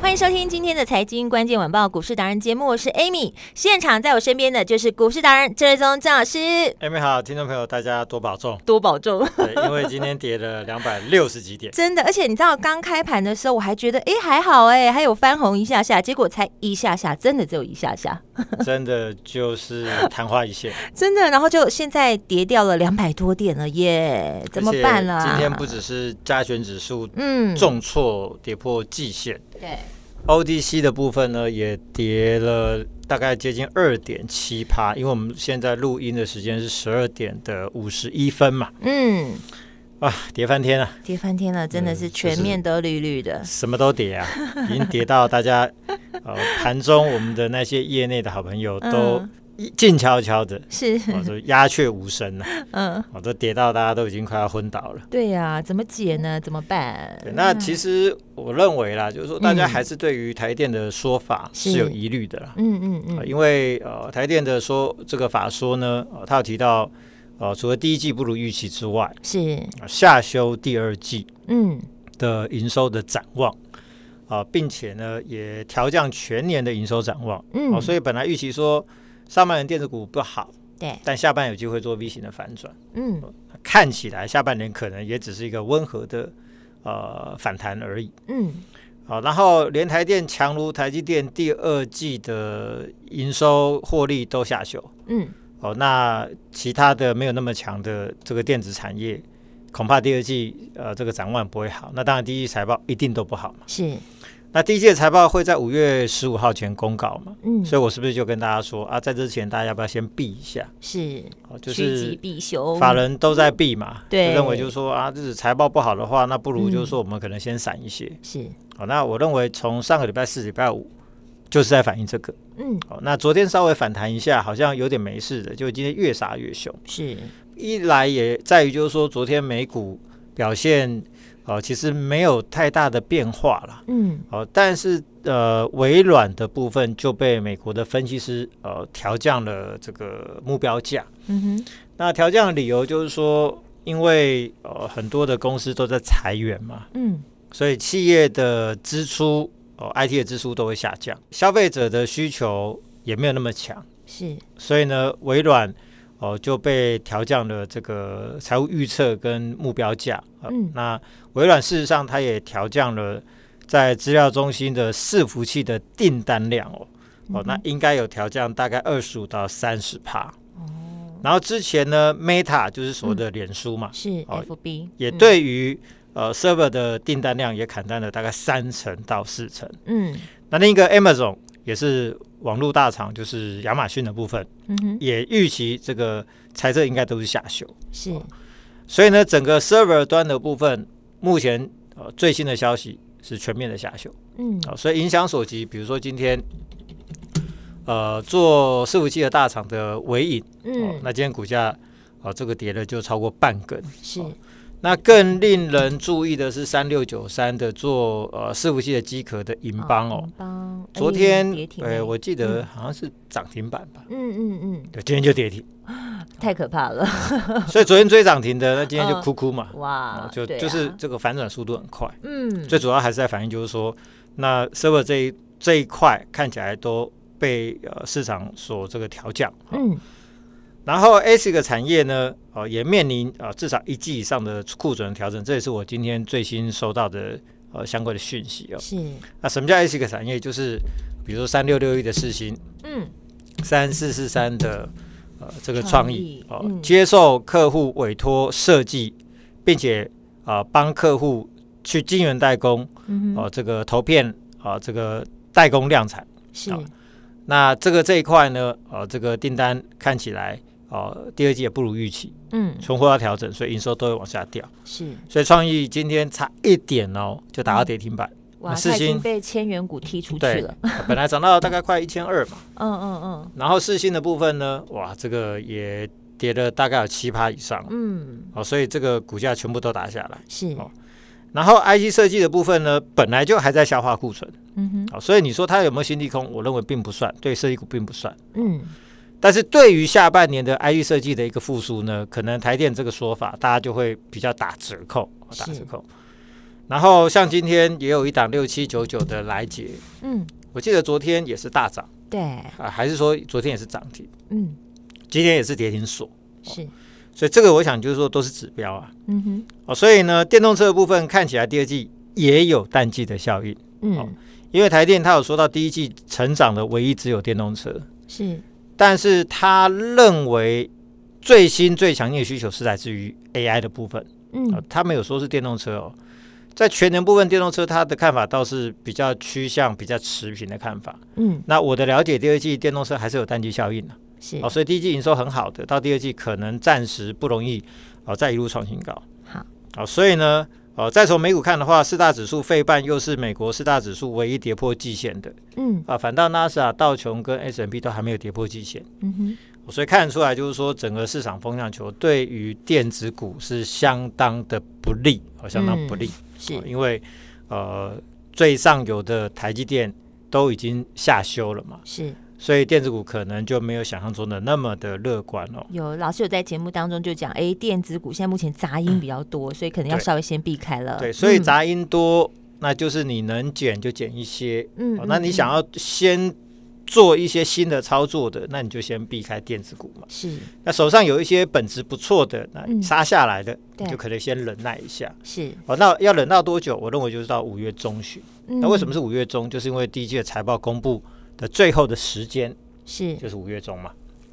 欢迎收听今天的财经关键晚报股市达人节目，我是 Amy， 现场在我身边的就是股市达人郑瑞宗郑老师。 Amy 好，听众朋友大家多保重多保重。对，因为今天跌了260几点，真的，而且你知道刚开盘的时候我还觉得还好还有翻红一下下，结果才一下下，真的只有一下下真的就是昙花一现真的，然后就现在跌掉了200多点了耶，怎么办啊？今天不只是加权指数重挫跌破季线，对ODC 的部分呢，也跌了大概接近 2.7%， 因为我们现在录音的时间是12点的51分嘛。嗯，跌翻天了，跌翻天了，真的是全面都绿绿的，就是什么都跌啊，已经跌到大家盘中我们的那些业内的好朋友都静悄悄的，是就鸦雀无声了。都跌到大家都已经快要昏倒了。对啊，怎么解呢？怎么办？那其实我认为啦，就是说大家还是对于台电的说法是有疑虑的啦。因为台电的说这个法说呢，他有提到除了第一季不如预期之外，是下修第二季的营收的展望。并且呢也调降全年的营收展望。所以本来预期说上半年电子股不好，对，但下半年有机会做 V 型的反转。看起来下半年可能也只是一个温和的反弹而已。然后连台电强如台积电第二季的营收获利都下修。那其他的没有那么强的这个电子产业，恐怕第二季这个展望不会好。那当然第一季财报一定都不好嘛。是。那第一季的财报会在5月15号前公告嘛？所以我是不是就跟大家说在这之前大家要不要先避一下？是，就是趋吉避凶，法人都在避嘛，对，就认为就是说就是财报不好的话，那不如就是说我们可能先闪一些。是，那我认为从上个礼拜四、礼拜五就是在反映这个。那昨天稍微反弹一下，好像有点没事的，就今天越杀越凶。是，一来也在于就是说昨天美股表现。其实没有太大的变化了。但是微软的部分就被美国的分析师调降了这个目标价。那调降的理由就是说，因为很多的公司都在裁员嘛，所以企业的支出IT 的支出都会下降，消费者的需求也没有那么强，是，所以呢，微软。就被调降了这个财务预测跟目标价。那微软事实上它也调降了在资料中心的伺服器的订单量那应该有调降大概25%到30%。然后之前呢 ，Meta 就是所谓的脸书嘛，是 FB 也对于server 的订单量也砍单了大概30%到40%。那另一个 Amazon 也是。网络大厂就是亚马逊的部分，也预期这个财测应该都是下修，是，所以呢，整个 server 端的部分，目前最新的消息是全面的下修，所以影响所及，比如说今天做伺服器的大厂的微影，那今天股价这个跌了就超过半根，是。那更令人注意的是3693的做伺服器的机壳的银邦昨天我记得好像是涨停板吧，对，今天就跌停，太可怕了所以昨天追涨停的，那今天就哭哭嘛，哇，就是这个反转速度很快，最主要还是在反映就是说，那 server 这一块看起来都被市场所这个调降，然后 ASIC 产业呢，也面临至少1季以上的库存调整，这也是我今天最新收到的相关的讯息是。那什么叫 ASIC 产业？就是比如说3661的世芯，3443的这个创意，接受客户委托设计，并且帮客户去晶圆代工，这个投片这个代工量产是。那这一块呢，这个订单看起来第二季也不如预期，存货要调整，所以营收都会往下掉。是，所以创意今天差一点就打到跌停板。哇，它已经被千元股踢出去了。本来涨到大概快1200嘛。然后世芯的部分呢，哇，这个也跌了大概有7%以上。所以这个股价全部都打下来。是。然后 IC 设计的部分呢，本来就还在消化库存。所以你说它有没有新利空？我认为并不算，对设计股并不算。但是对于下半年的 IC 设计的一个复苏呢，可能台电这个说法大家就会比较打折扣。然后像今天也有一档6799的来捷，我记得昨天也是大涨，对，还是说昨天也是涨停，今天也是跌停锁，是，所以这个我想就是说都是指标啊，所以呢，电动车的部分看起来第二季也有淡季的效应，因为台电他有说到第一季成长的唯一只有电动车，是，但是他认为最新最强烈的需求是来自于 AI 的部分，他没有说是电动车哦。在全年部分，电动车它的看法倒是比较趋向比较持平的看法。那我的了解，第二季电动车还是有淡季效应的，是所以第一季营收很好的，到第二季可能暂时不容易再一路创新高。好，所以呢，再从美股看的话，四大指数费半又是美国四大指数唯一跌破季线的，反倒 NASA 道琼跟 S&P 都还没有跌破季线，所以看得出来就是说整个市场风向球对于电子股是相当的不利，相当不利。因为最上游的台积电都已经下修了嘛，是，所以电子股可能就没有想象中的那么的乐观哦。有老师有在节目当中就讲，电子股现在目前杂音比较多，所以可能要稍微先避开了。对，所以杂音多，那就是你能减就减一些，那你想要先做一些新的操作的，那你就先避开电子股嘛。是，那手上有一些本质不错的，那杀下来的，你就可能先忍耐一下。是，那要忍到多久？我认为就是到5月中旬。那为什么是5月中？就是因为第一季的财报公布的最后的时间是就是5月中嘛。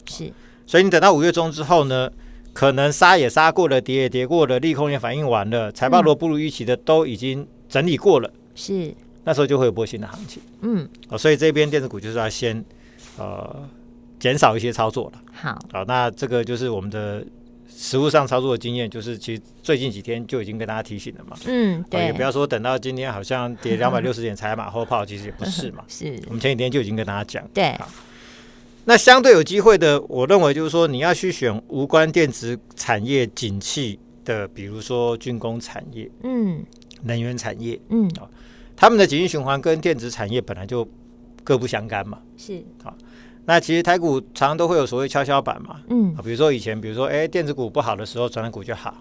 是，所以你等到5月中之后呢，可能杀也杀过了，跌也跌过了，利空也反应完了，财报如果不如预期的都已经整理过了。是。那时候就会有波新的行情，所以这边电子股就是要先减少一些操作了。好，那这个就是我们的实务上操作的经验，就是其实最近几天就已经跟大家提醒了嘛，对，也不要说等到今天好像跌260点才马后炮，其实也不是嘛，是，我们前几天就已经跟大家讲，对。那相对有机会的，我认为就是说你要去选无关电子产业景气的，比如说军工产业，能源产业，他们的景气循环跟电子产业本来就各不相干嘛，是，那其实台股常常都会有所谓跷跷板嘛，比如说以前，比如说电子股不好的时候，传产股就好，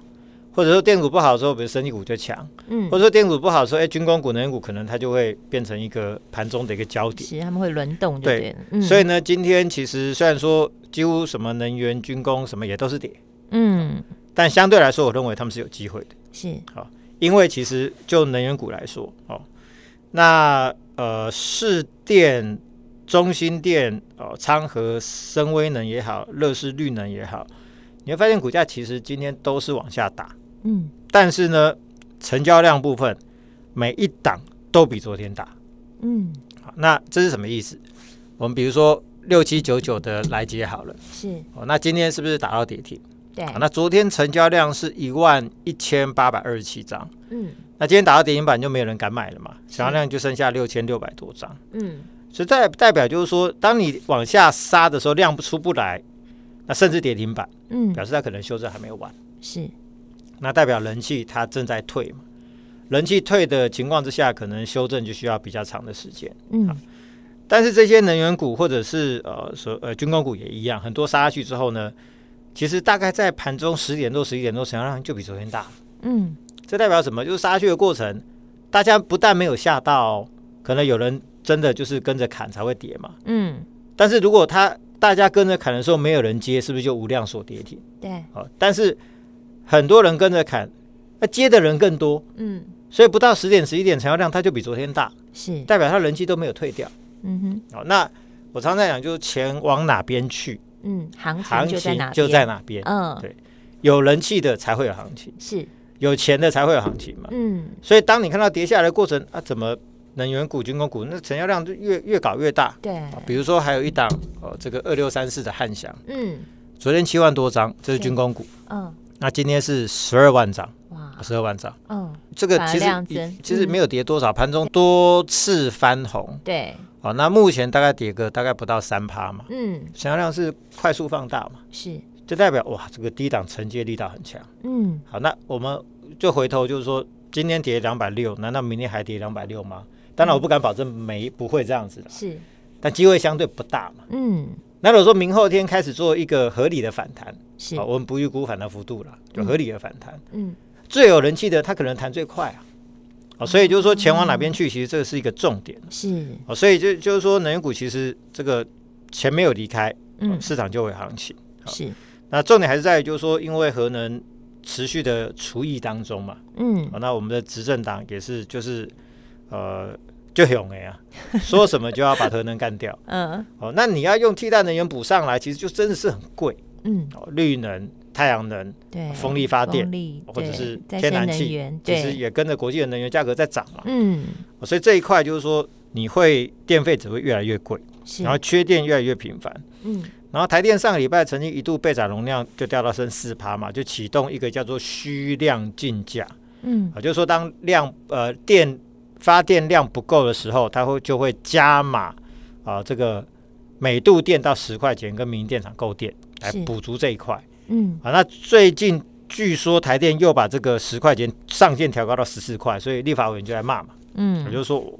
或者说电子股不好的时候，比如生技股就强，或者说电子股不好的时候，军工股、能源股可能它就会变成一个盘中的一个焦点，是，他们会轮动，对，所以呢，今天其实虽然说几乎什么能源、军工什么也都是跌，但相对来说，我认为他们是有机会的，是，因为其实就能源股来说，那士电、中兴电、昌河、深威能也好，乐视绿能也好，你会发现股价其实今天都是往下打，但是呢，成交量部分每一档都比昨天大，那这是什么意思？我们比如说6799的来捷好了，是，那今天是不是打到跌停？对，那昨天成交量是11827张，那今天打到跌停板就没有人敢买了嘛，成交量就剩下6600多张，所以代表就是说，当你往下杀的时候，量出不来，那甚至跌停板，表示它可能修正还没有完，是，那代表人气它正在退嘛，人气退的情况之下，可能修正就需要比较长的时间，但是这些能源股或者是军工股也一样，很多杀下去之后呢，其实大概在盘中10点多11点多，成交量就比昨天大了，这代表什么？就是杀去的过程，大家不但没有吓到，可能有人真的就是跟着砍才会跌嘛，但是如果大家跟着砍的时候没有人接，是不是就无量所跌停？对，但是很多人跟着砍，那接的人更多，所以不到10点11点成交量它就比昨天大，是，代表它人气都没有退掉，那我常常讲就是钱往哪边去，行情就在哪边，对，有人气的才会有行情，是，有钱的才会有行情嘛，所以当你看到跌下来的过程，怎么能源股、军工股，那成交量就越搞越大。对，比如说还有一档这个2634的汉翔，嗯，昨天7万多张，这是军工股，嗯，那今天是12万张，哇，12万张，嗯，这个其实没有跌多少，盘中多次翻红，对。哦，那目前大概跌个大概不到3%嘛，嗯，成交量是快速放大嘛，是，就代表哇，这个低档承接力道很强，嗯，好，那我们就回头就是说，今天跌260，难道明天还跌260吗？当然我不敢保证不会这样子的，是，但机会相对不大嘛，嗯，那如果说明后天开始做一个合理的反弹，是，哦，我们不预估反弹幅度了，就合理的反弹，嗯，最有人气的它可能弹最快啊。哦，所以就是说钱往哪边去，其实这个是一个重点。是，哦，所以就是说能源股其实这个钱没有离开，嗯，市场就会行情。哦，是，那重点还是在于就是说，因为核能持续的除役当中嘛，嗯，哦，那我们的执政党也是就是就勇哎呀，说什么就要把核能干掉，嗯，哦，那你要用替代能源补上来，其实就真的是很贵，嗯，哦，绿能。太阳能、风力发电力或者是天然气，其实也跟着国际的能源价格在涨嘛，嗯，所以这一块就是说你会电费只会越来越贵，然后缺电越来越频繁，嗯，然后台电上个礼拜曾经一度备载容量就掉到剩4%嘛，就启动一个叫做需量竞价，嗯，就是说当电发电量不够的时候，它就会加码这个每度电到10块钱跟民营电厂购电来补足这一块。嗯，啊，那最近据说台电又把这个10块钱上限调高到14块，所以立法委员就来骂嘛，嗯，我就说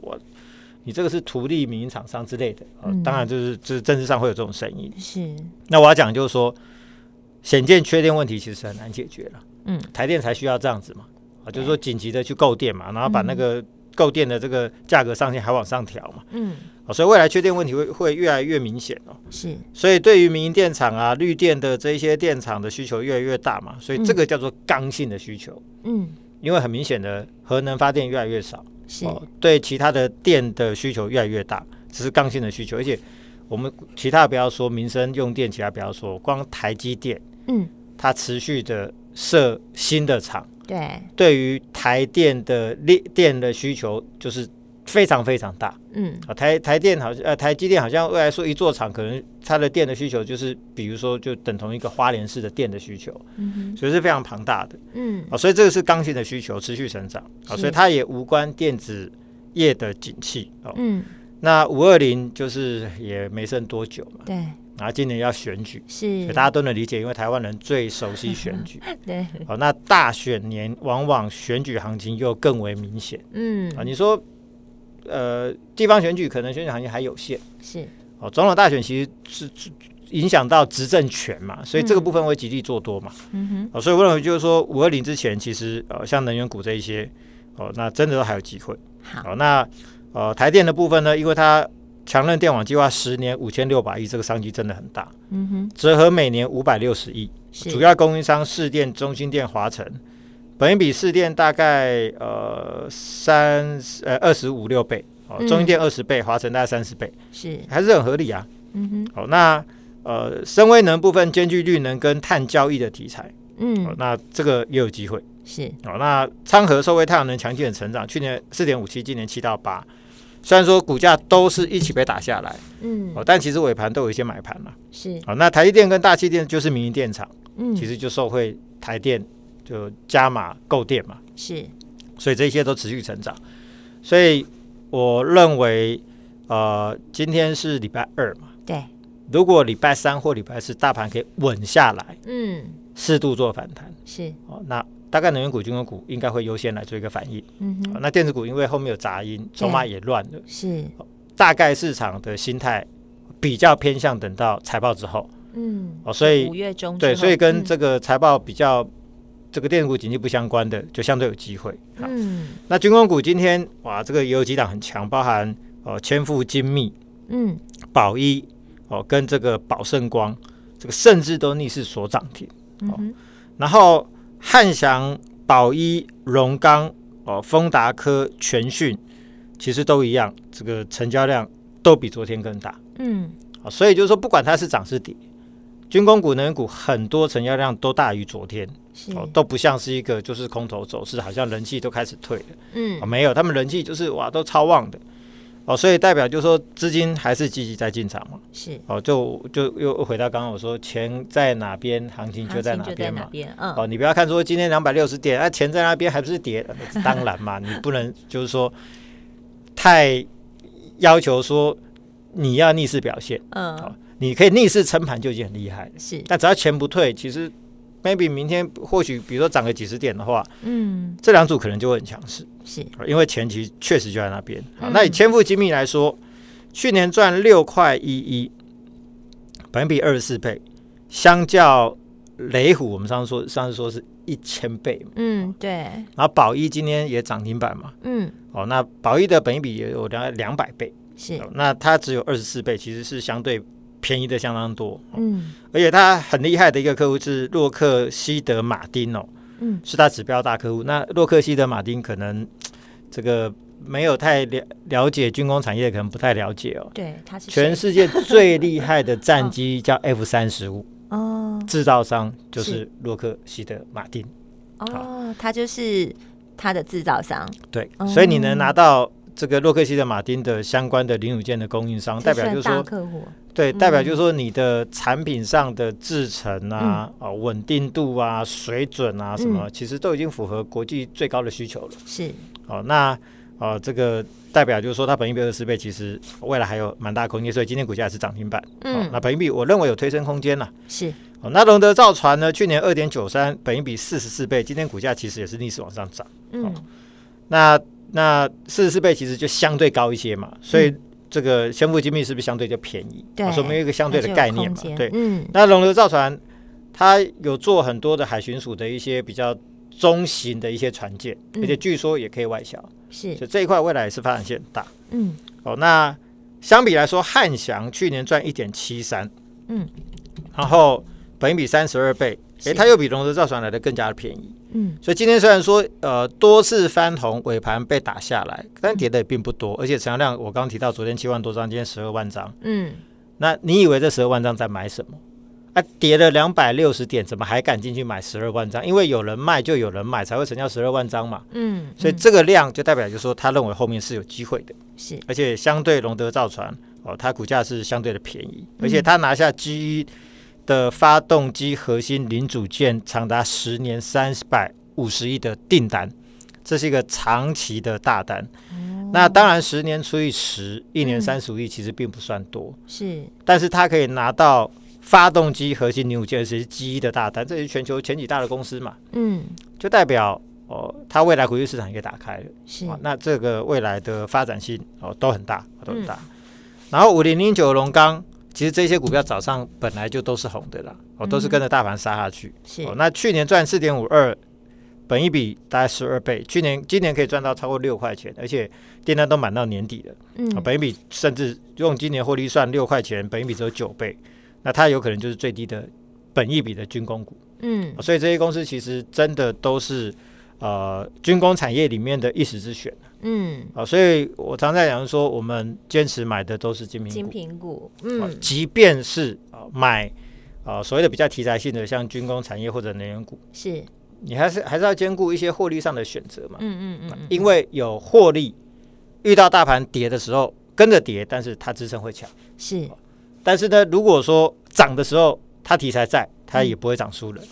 你这个是图利民营厂商之类的，啊，嗯，当然就是政治上会有这种声音。是，那我要讲就是说，显见缺电问题其实很难解决了，嗯，台电才需要这样子嘛，啊，就是说紧急的去购电嘛，然后把那个购电的这个价格上限还往上调嘛，嗯。所以未来缺电问题会越来越明显哦。是，所以对于民营电厂啊、绿电的这些电厂的需求越来越大嘛，所以这个叫做刚性的需求。嗯，因为很明显的核能发电越来越少，是，哦，对其他的电的需求越来越大，这是刚性的需求。而且我们其他不要说民生用电，其他不要说，光台积电，嗯，它持续的设新的厂，对于台电的电的需求就是。非常非常大，嗯，啊，台积电好像未来说一座厂，可能它的电的需求就是，比如说就等同一个花莲市的电的需求，嗯，所以是非常庞大的，嗯，啊，所以这个是刚性的需求持续成长，啊，所以它也无关电子业的景气，啊，嗯，那520就是也没剩多久嘛，对，然后今年要选举，是，大家都能理解，因为台湾人最熟悉选举，对，啊，那大选年往往选举行情又更为明显，嗯，啊，你说。地方选举可能选举行业还有限，是，哦，总统大选其实是影响到执政权嘛，所以这个部分会极力做多嘛，嗯哼，哦，所以我认为就是说520之前其实像能源股这一些哦，那真的都还有机会。好，哦，那台电的部分呢，因为它强韧电网计划10年5600亿，这个商机真的很大，嗯哼，折合每年560亿，主要供应商士电、中兴电、华城。本益比市电大概25、26倍，哦，中兴电20倍，华城大概30倍，是，还是很合理啊。嗯哼，好，那深威能部分兼具绿能跟碳交易的题材，嗯，哦，那这个也有机会，是，哦，那昌河受惠太阳能强劲的成长，去年4.57，今年7到8，虽然说股价都是一起被打下来，嗯，哦，但其实尾盘都有一些买盘嘛，是，哦，那台积电跟大气电就是民营电厂，嗯，其实就受惠台电。就加码购电嘛，是，所以这些都持续成长，所以我认为今天是礼拜2嘛，对，如果礼拜3或礼拜4大盘可以稳下来，嗯，适度做反弹，是，哦，那大概能源股、军工股应该会优先来做一个反应，嗯，哦，那电子股因为后面有杂音，筹码也乱了，是，哦，大概市场的心态比较偏向等到财报之后，嗯，哦，所以5月中，对，所以跟这个财报比较。这个电子股景气不相关的，就相对有机会。嗯，那军工股今天哇，这个也有几档很强，包含千富精密、嗯，宝一哦，跟这个宝盛光，这个甚至都逆势所涨停。哦，嗯，然后汉翔、宝一、荣钢、哦，丰达科、全讯，其实都一样，这个成交量都比昨天更大。嗯，哦，所以就是说，不管它是涨是跌，军工股、能源股很多成交量都大于昨天。哦，都不像是一个就是空头走势，好像人气都开始退了。嗯，哦，没有，他们人气就是哇都超旺的。哦，所以代表就是说资金还是积极在进场嘛。是。哦，就又回到刚刚我说，钱在哪边，行情就在哪边嘛。嗯。哦，你不要看说今天260点，啊，钱在那边还不是跌？当然嘛，你不能就是说太要求说你要逆势表现。嗯。哦，你可以逆势撑盘就已经很厉害了。是。但只要钱不退，其实 maybe 明天或许比如说涨个几10点的话，嗯，这两组可能就会很强势。是，因为前期确实就在那边。好，那以千富精密来说，去年赚6.11块，本益比24倍，相较雷虎我们上次说是1000倍。嗯，对。然后宝一今天也涨停板嘛。嗯。哦，那宝一的本益比也有200倍。是。哦，那它只有24倍，其实是相对便宜的相当多。哦，嗯。而且它很厉害的一个客户是洛克希德马丁哦。嗯，是他指标大客户。那洛克希德马丁可能这个没有太了解军工产业，可能不太了解哦。对，他是全世界最厉害的战机叫 F-35，哦，制造商就是洛克希德马丁。哦，他就是他的制造商。对，哦，所以你能拿到这个洛克希德马丁的相关的零组件的供应商，代表就是说大客户。对，代表就是说你的产品上的制程啊，嗯，稳定度啊，水准啊什么，嗯，其实都已经符合国际最高的需求了。是。哦，那这个代表就是说它本益比20倍，其实未来还有蛮大空间，所以今天股价也是涨停板。嗯，那本益比我认为有推升空间了。是。那龙德造船呢，去年2.93，本益比44倍，今天股价其实也是逆势往上涨。嗯，那44倍其实就相对高一些嘛，所以，嗯，这个千富精密是不是相对就便宜？对，所以我们有一个相对的概念嘛。对，嗯，那龙德造船它有做很多的海巡署的一些比较中型的一些船舰，嗯，而且据说也可以外销，是，所以这一块未来也是发展性很大。嗯，哦，那相比来说，汉翔去年赚1.73，嗯，然后本益比32倍，它又比龙德造船来的更加的便宜。嗯，所以今天虽然说多次翻红，尾盘被打下来，但跌的也并不多，而且成交量我刚提到昨天7万多张，今天12万张。嗯，那你以为这12万张在买什么啊？跌了260点，怎么还敢进去买12万张？因为有人卖就有人买，才会成交12万张嘛。嗯，所以这个量就代表就是说他认为后面是有机会的。是，而且相对龙德造船哦，它股价是相对的便宜，而且他拿下 GE的发动机核心零组件长达10年350亿的订单，这是一个长期的大单。哦，那当然10年除以10，1年35亿其实并不算多。是，但是它可以拿到发动机核心零组件是 GE 的大单，这是全球前几大的公司嘛。嗯，就代表它未来国际市场也打开了。是，那这个未来的发展性都很大，都很大。然后5009龙钢，其实这些股票早上本来就都是红的啦，都是跟着大盘杀下去。是，那去年赚 4.52， 本益比大概12倍，今年可以赚到超过6块钱，而且订单都满到年底了。嗯，本益比甚至用今年获利算6块钱，本益比只有9倍，那它有可能就是最低的本益比的军工股。嗯，所以这些公司其实真的都是军工产业里面的一时之选。嗯，所以我常在讲说，我们坚持买的都是精品股。嗯，即便是买所谓的比较题材性的，像军工产业或者能源股，是你还是要兼顾一些获利上的选择嘛。嗯，因为有获利，遇到大盘跌的时候跟着跌，但是它支撑会强。是，但是呢，如果说涨的时候它题材在，它也不会涨输人。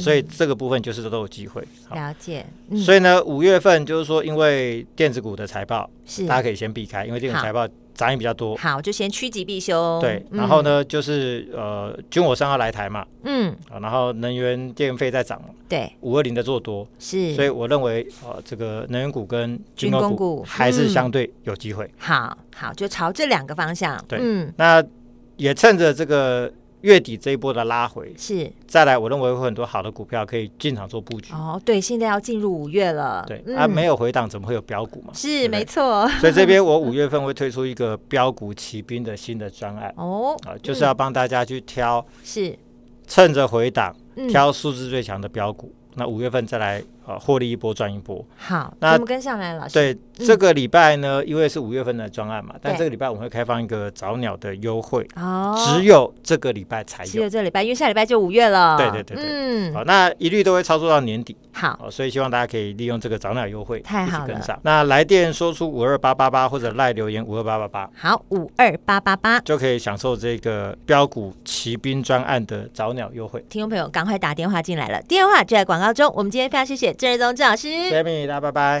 所以这个部分就是都有机会。了解。所以呢，5月份就是说，因为电子股的财报，大家可以先避开，因为电子财报涨也比较多。好，就先趋吉避凶。对，然后呢，就是军火商要来台嘛。嗯。然后能源电费在涨嘛。对。520的做多。是。所以我认为这个能源股跟军工股还是相对有机会。好，就朝这两个方向。对。嗯。那也趁着这个月底这一波的拉回，是再来，我认为会很多好的股票可以进场做布局。哦，对，现在要进入5月了，对，没有回档怎么会有标股嘛？是，对对，没错。所以这边我5月份会推出一个标股骑兵的新的专案。哦，就是要帮大家去挑，是趁着回档挑数字最强的标股。那5月份再来获利一波赚一波。好，那我们跟上来，老师。对，这个礼拜呢，因为是5月份的专案嘛，但这个礼拜我们会开放一个早鸟的优惠，只有这个礼拜才有，只有这个礼拜，因为下礼拜就5月了。对对对对，好，那一律都会操作到年底。好，所以希望大家可以利用这个早鸟优惠，太好了，一起跟上。那来电说出52888或者LINE留言52888，好，52888就可以享受这个标股骑兵专案的早鸟优惠。听众朋友，赶快打电话进来了，电话就在广告中。我们今天非常谢谢郑瑞宗郑老师，谢谢大家，拜拜。